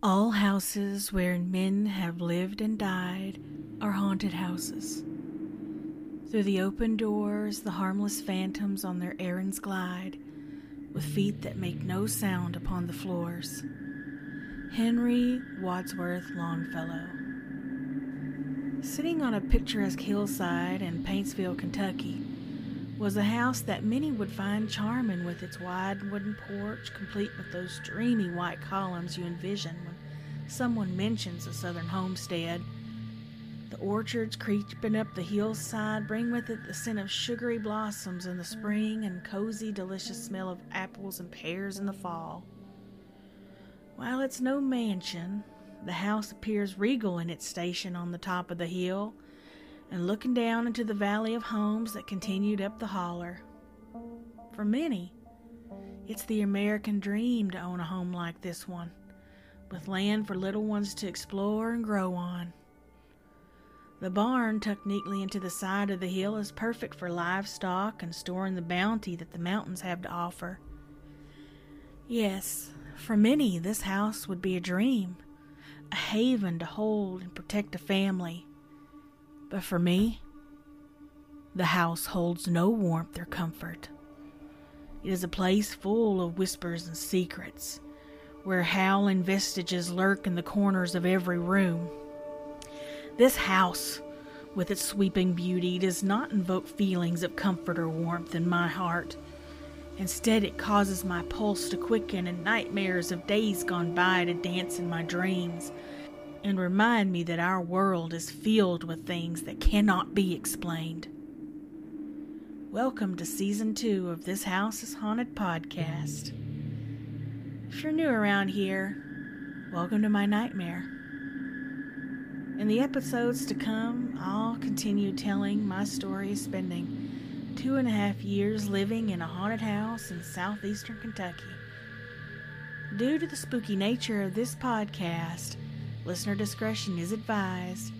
All houses where men have lived and died are haunted houses. Through the open doors, the harmless phantoms on their errands glide, with feet that make no sound upon the floors. Henry Wadsworth Longfellow. Sitting on a picturesque hillside in Paintsville, Kentucky, was a house that many would find charming, with its wide wooden porch complete with those dreamy white columns you envision when someone mentions a southern homestead. The orchards creeping up the hillside bring with it the scent of sugary blossoms in the spring and cozy, delicious smell of apples and pears in the fall. While it's no mansion, the house appears regal in its station on the top of the hill, and looking down into the valley of homes that continued up the holler. For many, it's the American dream to own a home like this one, with land for little ones to explore and grow on. The barn, tucked neatly into the side of the hill, is perfect for livestock and storing the bounty that the mountains have to offer. Yes, for many, this house would be a dream, a haven to hold and protect a family. But for me, the house holds no warmth or comfort. It is a place full of whispers and secrets, where howling vestiges lurk in the corners of every room. This house, with its sweeping beauty, does not invoke feelings of comfort or warmth in my heart. Instead, it causes my pulse to quicken and nightmares of days gone by to dance in my dreams, and remind me that our world is filled with things that cannot be explained. Welcome to Season 2 of This House is Haunted podcast. If you're new around here, welcome to my nightmare. In the episodes to come, I'll continue telling my story of spending 2.5 years living in a haunted house in southeastern Kentucky. Due to the spooky nature of this podcast, listener discretion is advised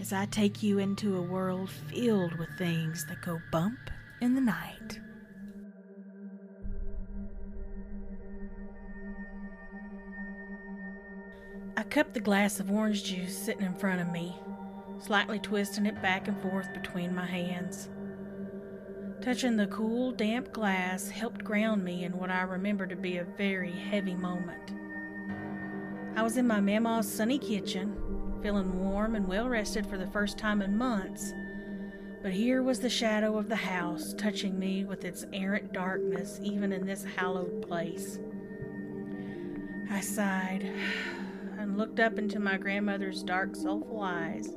as I take you into a world filled with things that go bump in the night. I cupped the glass of orange juice sitting in front of me, slightly twisting it back and forth between my hands. Touching the cool, damp glass helped ground me in what I remember to be a very heavy moment. I was in my Mamaw's sunny kitchen, feeling warm and well-rested for the first time in months, but here was the shadow of the house touching me with its errant darkness, even in this hallowed place. I sighed and looked up into my grandmother's dark, soulful eyes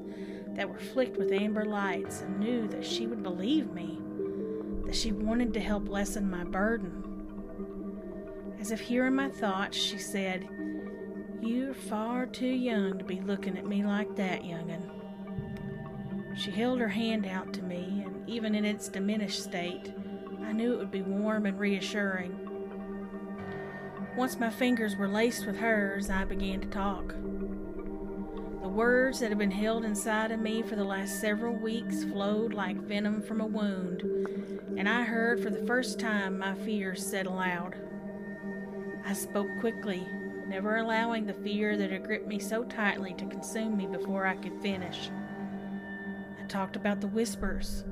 that were flicked with amber lights, and knew that she would believe me, that she wanted to help lessen my burden. As if hearing my thoughts, she said, "You're far too young to be looking at me like that, young'un." She held her hand out to me, and even in its diminished state, I knew it would be warm and reassuring. Once my fingers were laced with hers, I began to talk. The words that had been held inside of me for the last several weeks flowed like venom from a wound, and I heard for the first time my fears said aloud. I spoke quickly, never allowing the fear that had gripped me so tightly to consume me before I could finish. I talked about the whispers,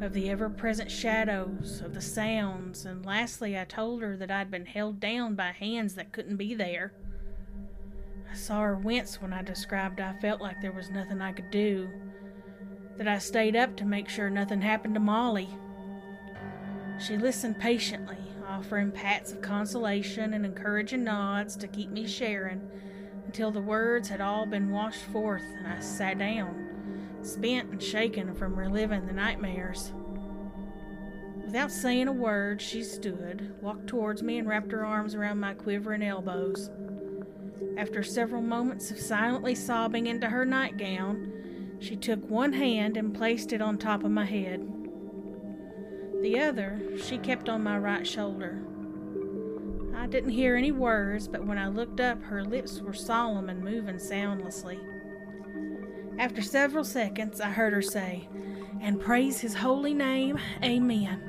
of the ever-present shadows, of the sounds, and lastly I told her that I'd been held down by hands that couldn't be there. I saw her wince when I described I felt like there was nothing I could do, that I stayed up to make sure nothing happened to Molly. She listened patiently, offering pats of consolation and encouraging nods to keep me sharing, until the words had all been washed forth and I sat down, spent and shaken from reliving the nightmares. Without saying a word, she stood, walked towards me, and wrapped her arms around my quivering elbows. After several moments of silently sobbing into her nightgown, she took one hand and placed it on top of my head. The other she kept on my right shoulder. I didn't hear any words, but when I looked up, her lips were solemn and moving soundlessly. After several seconds, I heard her say, "And praise his holy name, amen."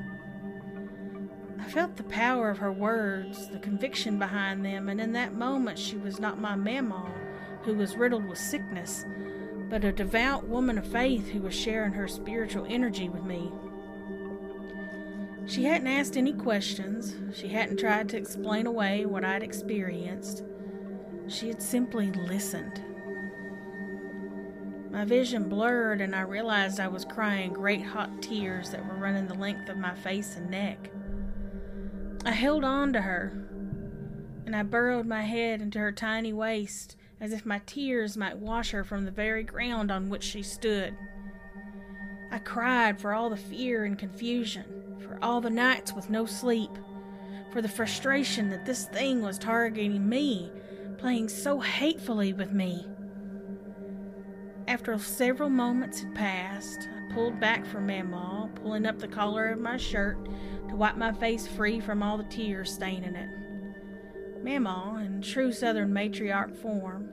I felt the power of her words, the conviction behind them, and in that moment she was not my Mamaw, who was riddled with sickness, but a devout woman of faith who was sharing her spiritual energy with me. She hadn't asked any questions. She hadn't tried to explain away what I'd experienced. She had simply listened. My vision blurred, and I realized I was crying great hot tears that were running the length of my face and neck. I held on to her, and I burrowed my head into her tiny waist as if my tears might wash her from the very ground on which she stood. I cried for all the fear and confusion, for all the nights with no sleep, for the frustration that this thing was targeting me, playing so hatefully with me. After several moments had passed, I pulled back from Mamaw, pulling up the collar of my shirt to wipe my face free from all the tears staining it. Mamaw, in true Southern matriarch form,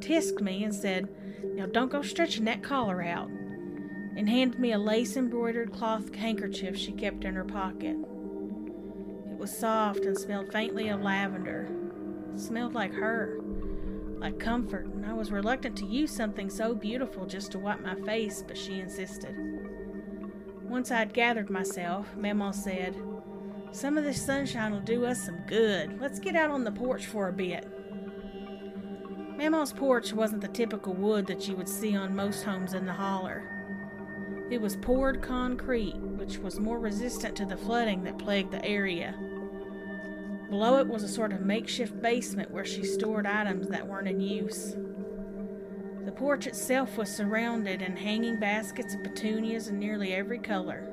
tisked me and said, "Now don't go stretching that collar out," and handed me a lace-embroidered cloth handkerchief she kept in her pocket. It was soft and smelled faintly of lavender. It smelled like her, like comfort, and I was reluctant to use something so beautiful just to wipe my face, but she insisted. Once I had gathered myself, Mamaw said, "Some of this sunshine will do us some good. Let's get out on the porch for a bit." Mamaw's porch wasn't the typical wood that you would see on most homes in the holler. It was poured concrete, which was more resistant to the flooding that plagued the area. Below it was a sort of makeshift basement where she stored items that weren't in use. The porch itself was surrounded in hanging baskets of petunias in nearly every color.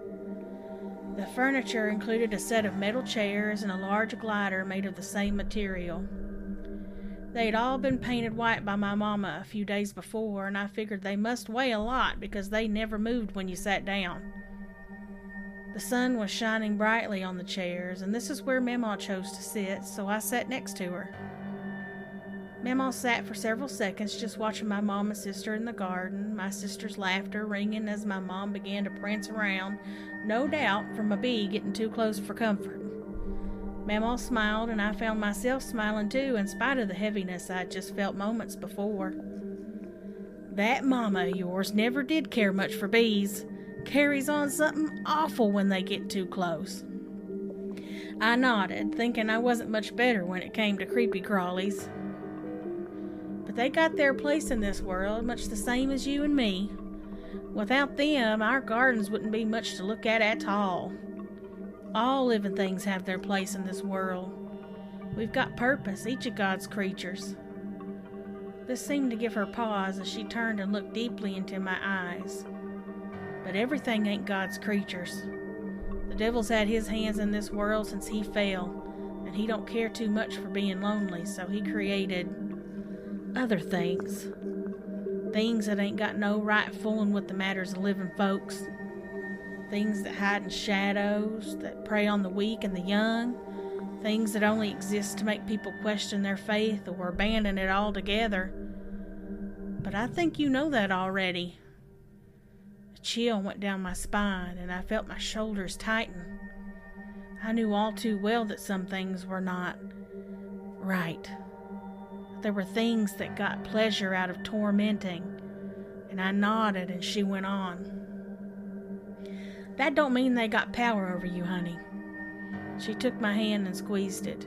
The furniture included a set of metal chairs and a large glider made of the same material. They had all been painted white by my mama a few days before, and I figured they must weigh a lot because they never moved when you sat down. The sun was shining brightly on the chairs, and this is where Mamaw chose to sit, so I sat next to her. Mamaw sat for several seconds just watching my mom and sister in the garden, my sister's laughter ringing as my mom began to prance around, no doubt from a bee getting too close for comfort. Mamaw smiled, and I found myself smiling too, in spite of the heaviness I had just felt moments before. "That mama of yours never did care much for bees. Carries on something awful when they get too close." I nodded, thinking I wasn't much better when it came to creepy crawlies. But they got their place in this world, much the same as you and me. Without them, our gardens wouldn't be much to look at all. All living things have their place in this world. We've got purpose, each of God's creatures. This seemed to give her pause as she turned and looked deeply into my eyes. But everything ain't God's creatures. The devil's had his hands in this world since he fell, and he don't care too much for being lonely, so he created other things. Things that ain't got no right fooling with the matters of living folks. Things that hide in shadows, that prey on the weak and the young, things that only exist to make people question their faith or abandon it altogether. But I think you know that already. A chill went down my spine, and I felt my shoulders tighten. I knew all too well that some things were not right. There were things that got pleasure out of tormenting, and I nodded, and she went on. "That don't mean they got power over you, honey." She took my hand and squeezed it.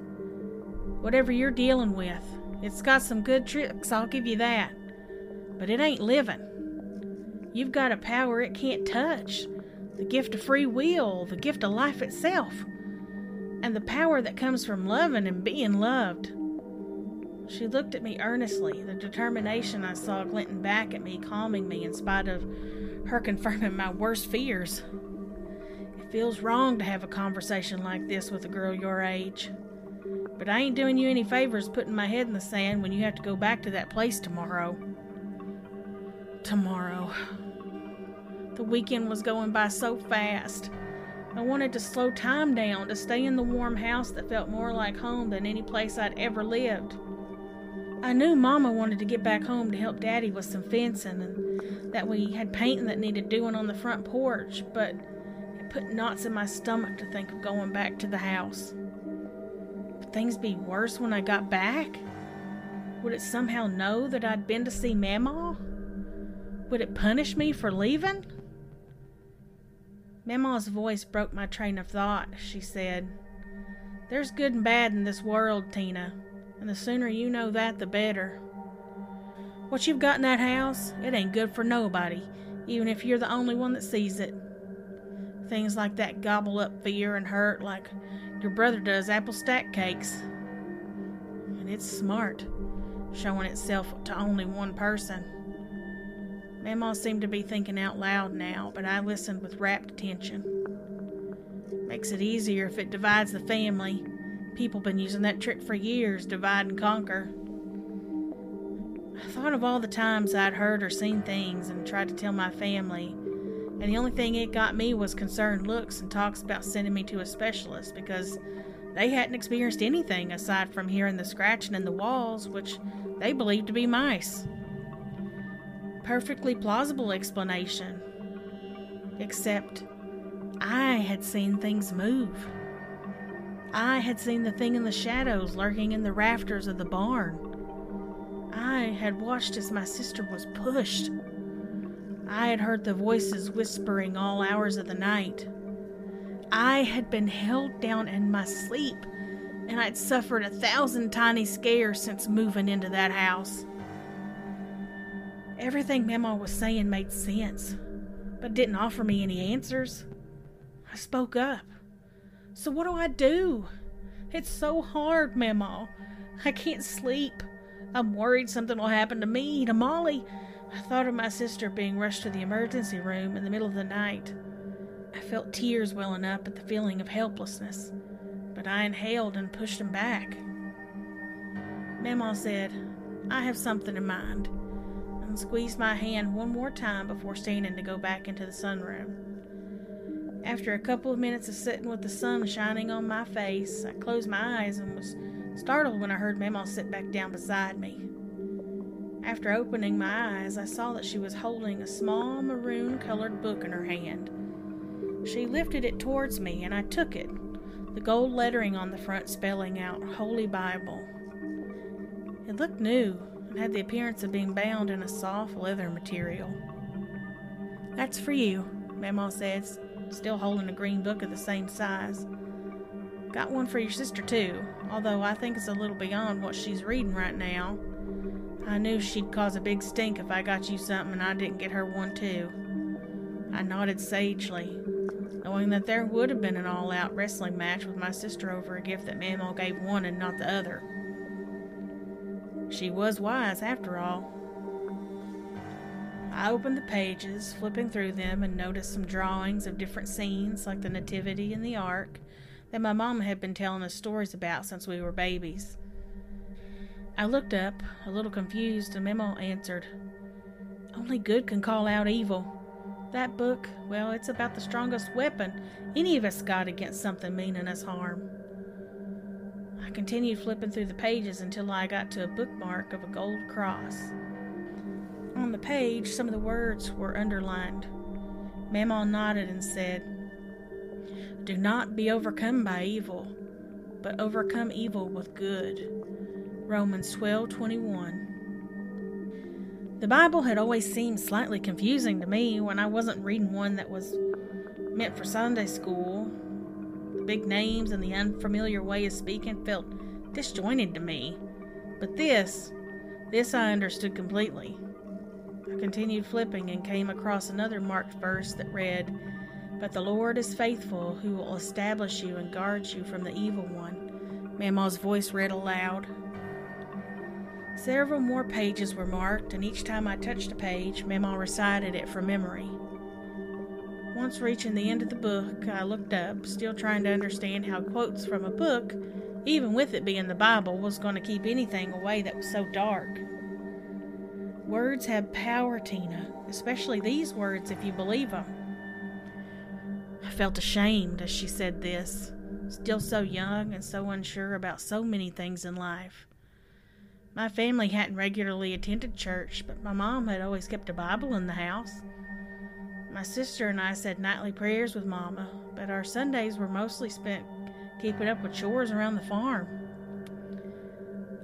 "Whatever you're dealing with, it's got some good tricks, I'll give you that. But it ain't living. You've got a power it can't touch. The gift of free will, the gift of life itself. And the power that comes from loving and being loved." She looked at me earnestly, the determination I saw glinting back at me, calming me in spite of her confirming my worst fears. Feels wrong to have a conversation like this with a girl your age. But I ain't doing you any favors putting my head in the sand when you have to go back to that place tomorrow. Tomorrow. The weekend was going by so fast. I wanted to slow time down, to stay in the warm house that felt more like home than any place I'd ever lived. I knew Mama wanted to get back home to help Daddy with some fencing, and that we had painting that needed doing on the front porch, but put knots in my stomach to think of going back to the house. Would things be worse when I got back? Would it somehow know that I'd been to see Mamaw? Would it punish me for leaving? Mamaw's voice broke my train of thought. She said, "There's good and bad in this world, Tina, and the sooner you know that, the better. What you've got in that house, it ain't good for nobody, even if you're the only one that sees it. Things like that gobble up fear and hurt like your brother does apple stack cakes. And it's smart, showing itself to only one person." Mamaw seemed to be thinking out loud now, but I listened with rapt attention. "Makes it easier if it divides the family. People been using that trick for years, divide and conquer." I thought of all the times I'd heard or seen things and tried to tell my family, and the only thing it got me was concerned looks and talks about sending me to a specialist because they hadn't experienced anything aside from hearing the scratching in the walls, which they believed to be mice. Perfectly plausible explanation. Except I had seen things move. I had seen the thing in the shadows lurking in the rafters of the barn. I had watched as my sister was pushed. I had heard the voices whispering all hours of the night. I had been held down in my sleep, and I'd suffered 1,000 tiny scares since moving into that house. Everything Mamaw was saying made sense, but didn't offer me any answers. I spoke up. "So what do I do? It's so hard, Mamaw. I can't sleep. I'm worried something will happen to me, to Molly." I thought of my sister being rushed to the emergency room in the middle of the night. I felt tears welling up at the feeling of helplessness, but I inhaled and pushed them back. Mamaw said, "I have something in mind," and squeezed my hand one more time before standing to go back into the sunroom. After a couple of minutes of sitting with the sun shining on my face, I closed my eyes and was startled when I heard Mamaw sit back down beside me. After opening my eyes, I saw that she was holding a small maroon-colored book in her hand. She lifted it towards me, and I took it, the gold lettering on the front spelling out Holy Bible. It looked new, and had the appearance of being bound in a soft leather material. "That's for you," Mamaw said, still holding a green book of the same size. "Got one for your sister too, although I think it's a little beyond what she's reading right now. I knew she'd cause a big stink if I got you something and I didn't get her one too." I nodded sagely, knowing that there would have been an all-out wrestling match with my sister over a gift that Mamaw gave one and not the other. She was wise, after all. I opened the pages, flipping through them, and noticed some drawings of different scenes, like the Nativity and the Ark, that my mom had been telling us stories about since we were babies. I looked up, a little confused, and Mamaw answered, "Only good can call out evil. That book, well, it's about the strongest weapon any of us got against something meaning us harm." I continued flipping through the pages until I got to a bookmark of a gold cross. On the page, some of the words were underlined. Mamaw nodded and said, "Do not be overcome by evil, but overcome evil with good." Romans 12:21. The Bible had always seemed slightly confusing to me when I wasn't reading one that was meant for Sunday school. Big names and the unfamiliar way of speaking felt disjointed to me, but this I understood completely. I continued flipping and came across another marked verse that read, "But the Lord is faithful, who will establish you and guard you from the evil one." Mamaw's voice read aloud. Several more pages were marked, and each time I touched a page, Mamaw recited it from memory. Once reaching the end of the book, I looked up, still trying to understand how quotes from a book, even with it being the Bible, was going to keep anything away that was so dark. Words have power, Tina, especially these words if you believe them. I felt ashamed as she said this, still so young and so unsure about so many things in life. My family hadn't regularly attended church, but my mom had always kept a Bible in the house. My sister and I said nightly prayers with Mama, but our Sundays were mostly spent keeping up with chores around the farm.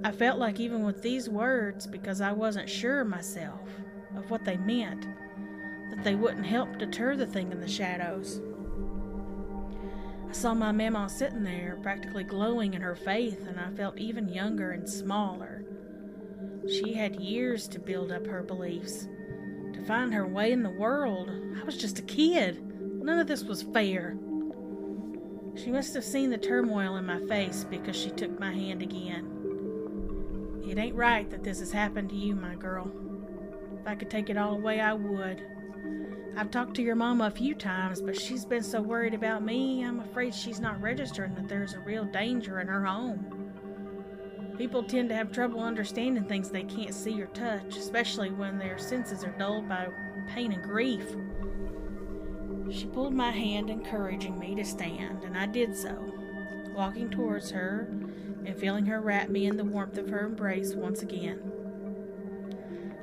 I felt like even with these words, because I wasn't sure myself of what they meant, that they wouldn't help deter the thing in the shadows. I saw my Mamaw sitting there, practically glowing in her faith, and I felt even younger and smaller. She had years to build up her beliefs, to find her way in the world. I was just a kid. None of this was fair. She must have seen the turmoil in my face because she took my hand again. It ain't right that this has happened to you, my girl. If I could take it all away, I would. I've talked to your mama a few times, but she's been so worried about me, I'm afraid she's not registering that there's a real danger in her home. People tend to have trouble understanding things they can't see or touch, especially when their senses are dulled by pain and grief. She pulled my hand, encouraging me to stand, and I did so, walking towards her and feeling her wrap me in the warmth of her embrace once again.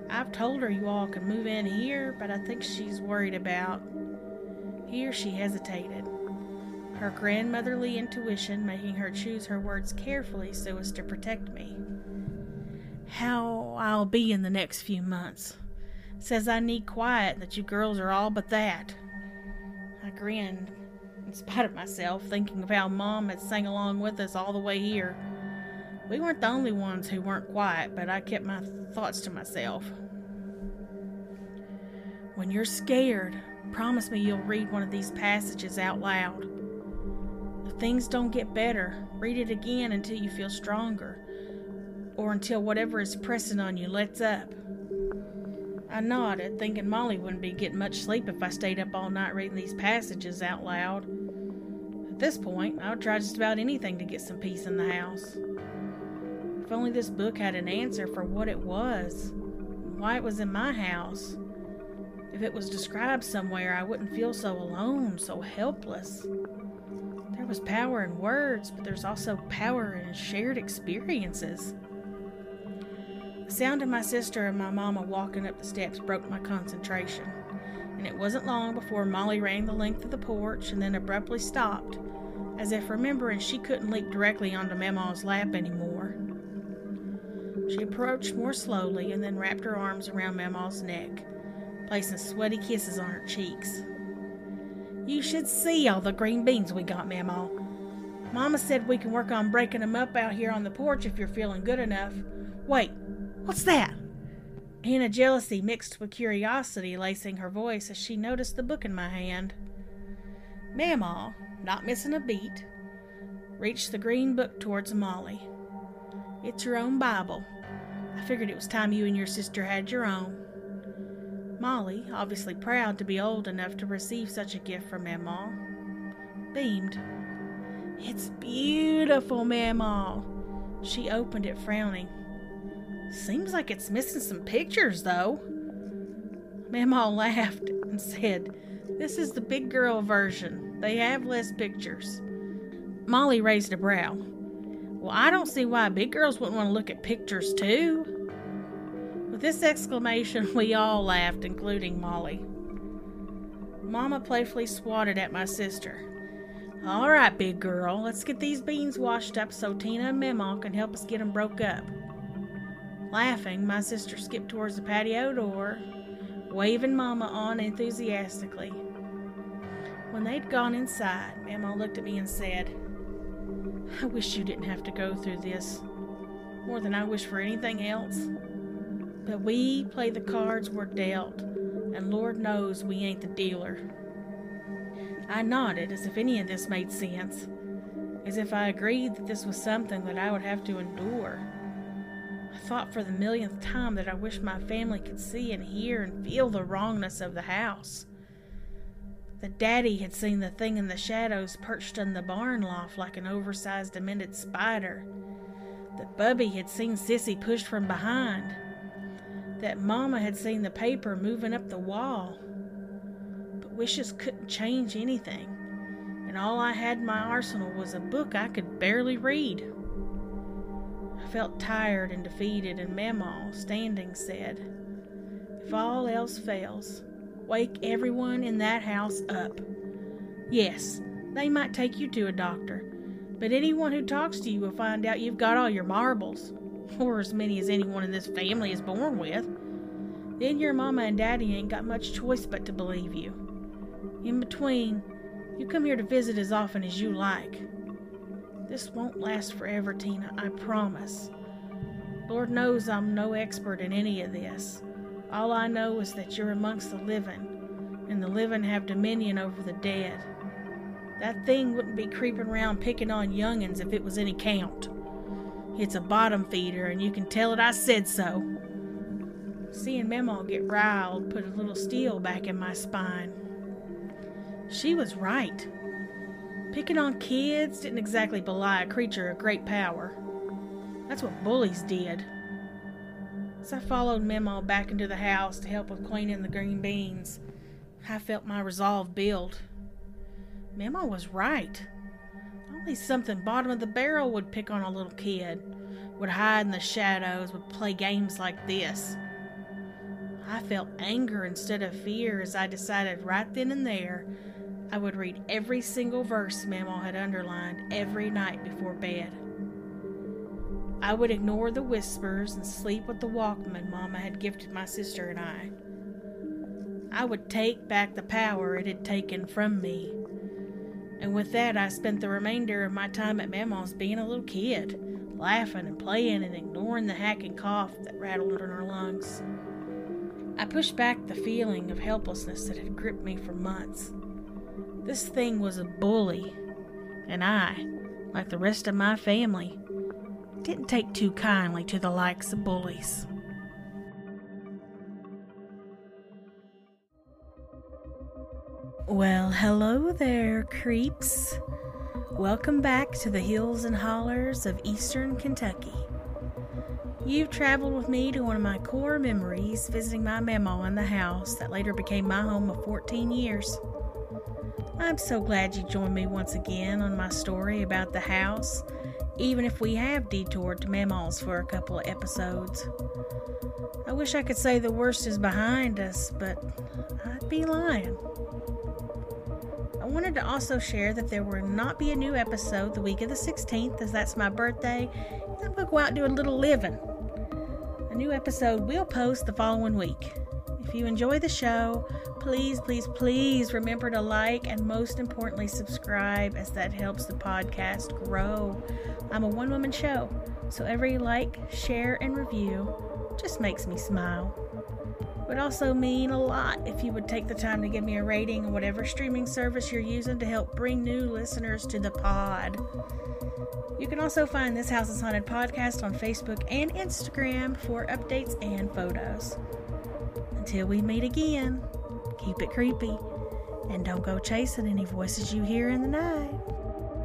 I've told her you all can move in here, but I think she's worried about... Here she hesitated, her grandmotherly intuition making her choose her words carefully so as to protect me. How I'll be in the next few months. Says I need quiet, that you girls are all but that. I grinned, in spite of myself, thinking of how Mom had sang along with us all the way here. We weren't the only ones who weren't quiet, but I kept my thoughts to myself. When you're scared, promise me you'll read one of these passages out loud. If things don't get better, read it again until you feel stronger, or until whatever is pressing on you lets up. I nodded, thinking Molly wouldn't be getting much sleep if I stayed up all night reading these passages out loud. At this point, I would try just about anything to get some peace in the house. If only this book had an answer for what it was, and why it was in my house. If it was described somewhere, I wouldn't feel so alone, so helpless. There was power in words, but there's also power in shared experiences. The sound of my sister and my mama walking up the steps broke my concentration, and it wasn't long before Molly ran the length of the porch and then abruptly stopped, as if remembering she couldn't leap directly onto Mamaw's lap anymore. She approached more slowly and then wrapped her arms around Mamaw's neck, placing sweaty kisses on her cheeks. You should see all the green beans we got, Mamaw. Mama said we can work on breaking them up out here on the porch if you're feeling good enough. Wait. What's that? A hint of jealousy mixed with curiosity lacing her voice as she noticed the book in my hand. Mamaw, not missing a beat, reached the green book towards Molly. It's your own Bible. I figured it was time you and your sister had your own. Molly, obviously proud to be old enough to receive such a gift from Mamaw, beamed. It's beautiful, Mamaw. She opened it, frowning. Seems like it's missing some pictures, though. Mamaw laughed and said, This is the big girl version. They have less pictures. Molly raised a brow. Well, I don't see why big girls wouldn't want to look at pictures, too. With this exclamation, we all laughed, including Molly. Mama playfully swatted at my sister. All right, big girl, let's get these beans washed up so Tina and Mamaw can help us get them broke up. Laughing, my sister skipped towards the patio door, waving Mama on enthusiastically. When they'd gone inside, Mamaw looked at me and said, I wish you didn't have to go through this, more than I wish for anything else. But we play the cards we're dealt, and Lord knows we ain't the dealer. I nodded as if any of this made sense, as if I agreed that this was something that I would have to endure. I thought for the millionth time that I wished my family could see and hear and feel the wrongness of the house. That Daddy had seen the thing in the shadows perched on the barn loft like an oversized demented spider. That Bubby had seen Sissy pushed from behind. That Mama had seen the paper moving up the wall. But wishes couldn't change anything, and all I had in my arsenal was a book I could barely read. I felt tired and defeated, and Mamaw, standing, said, If all else fails, wake everyone in that house up. Yes, They might take you to a doctor, but anyone who talks to you will find out you've got all your marbles, or as many as anyone in this family is born with. Then your mama and daddy ain't got much choice but to believe you. In between, you come here to visit as often as you like. This won't last forever, Tina, I promise. Lord knows I'm no expert in any of this. All I know is that you're amongst the living, and the living have dominion over the dead. That thing wouldn't be creeping around picking on young'uns if it was any count. It's a bottom feeder, and you can tell it I said so. Seeing Mamaw get riled put a little steel back in my spine. She was right. Picking on kids didn't exactly belie a creature of great power. That's what bullies did. As I followed Mamaw back into the house to help with cleaning the green beans, I felt my resolve build. Mamaw was right. Only something bottom of the barrel would pick on a little kid, would hide in the shadows, would play games like this. I felt anger instead of fear as I decided right then and there I would read every single verse Mamaw had underlined every night before bed. I would ignore the whispers and sleep with the Walkman Mama had gifted my sister and I. I would take back the power it had taken from me. And with that, I spent the remainder of my time at Mamaw's being a little kid, laughing and playing and ignoring the hack and cough that rattled in her lungs. I pushed back the feeling of helplessness that had gripped me for months. This thing was a bully, and I, like the rest of my family, didn't take too kindly to the likes of bullies. Well, hello there, creeps. Welcome back to the hills and hollers of eastern Kentucky. You've traveled with me to one of my core memories, visiting my Mamaw in the house that later became my home of 14 years. I'm so glad you joined me once again on my story about the house, even if we have detoured to Mamaw's for a couple of episodes. I wish I could say the worst is behind us, but I'd be lying. I wanted to also share that there will not be a new episode the week of the 16th, as that's my birthday, and I'm going to go out and do a little living. A new episode will post the following week. If you enjoy the show, please, please, please remember to like and most importantly subscribe, as that helps the podcast grow. I'm a one-woman show, so every like, share, and review just makes me smile. Would also mean a lot if you would take the time to give me a rating on whatever streaming service you're using to help bring new listeners to the pod. You can also find This House is Haunted podcast on Facebook and Instagram for updates and photos. Until we meet again, keep it creepy, and don't go chasing any voices you hear in the night.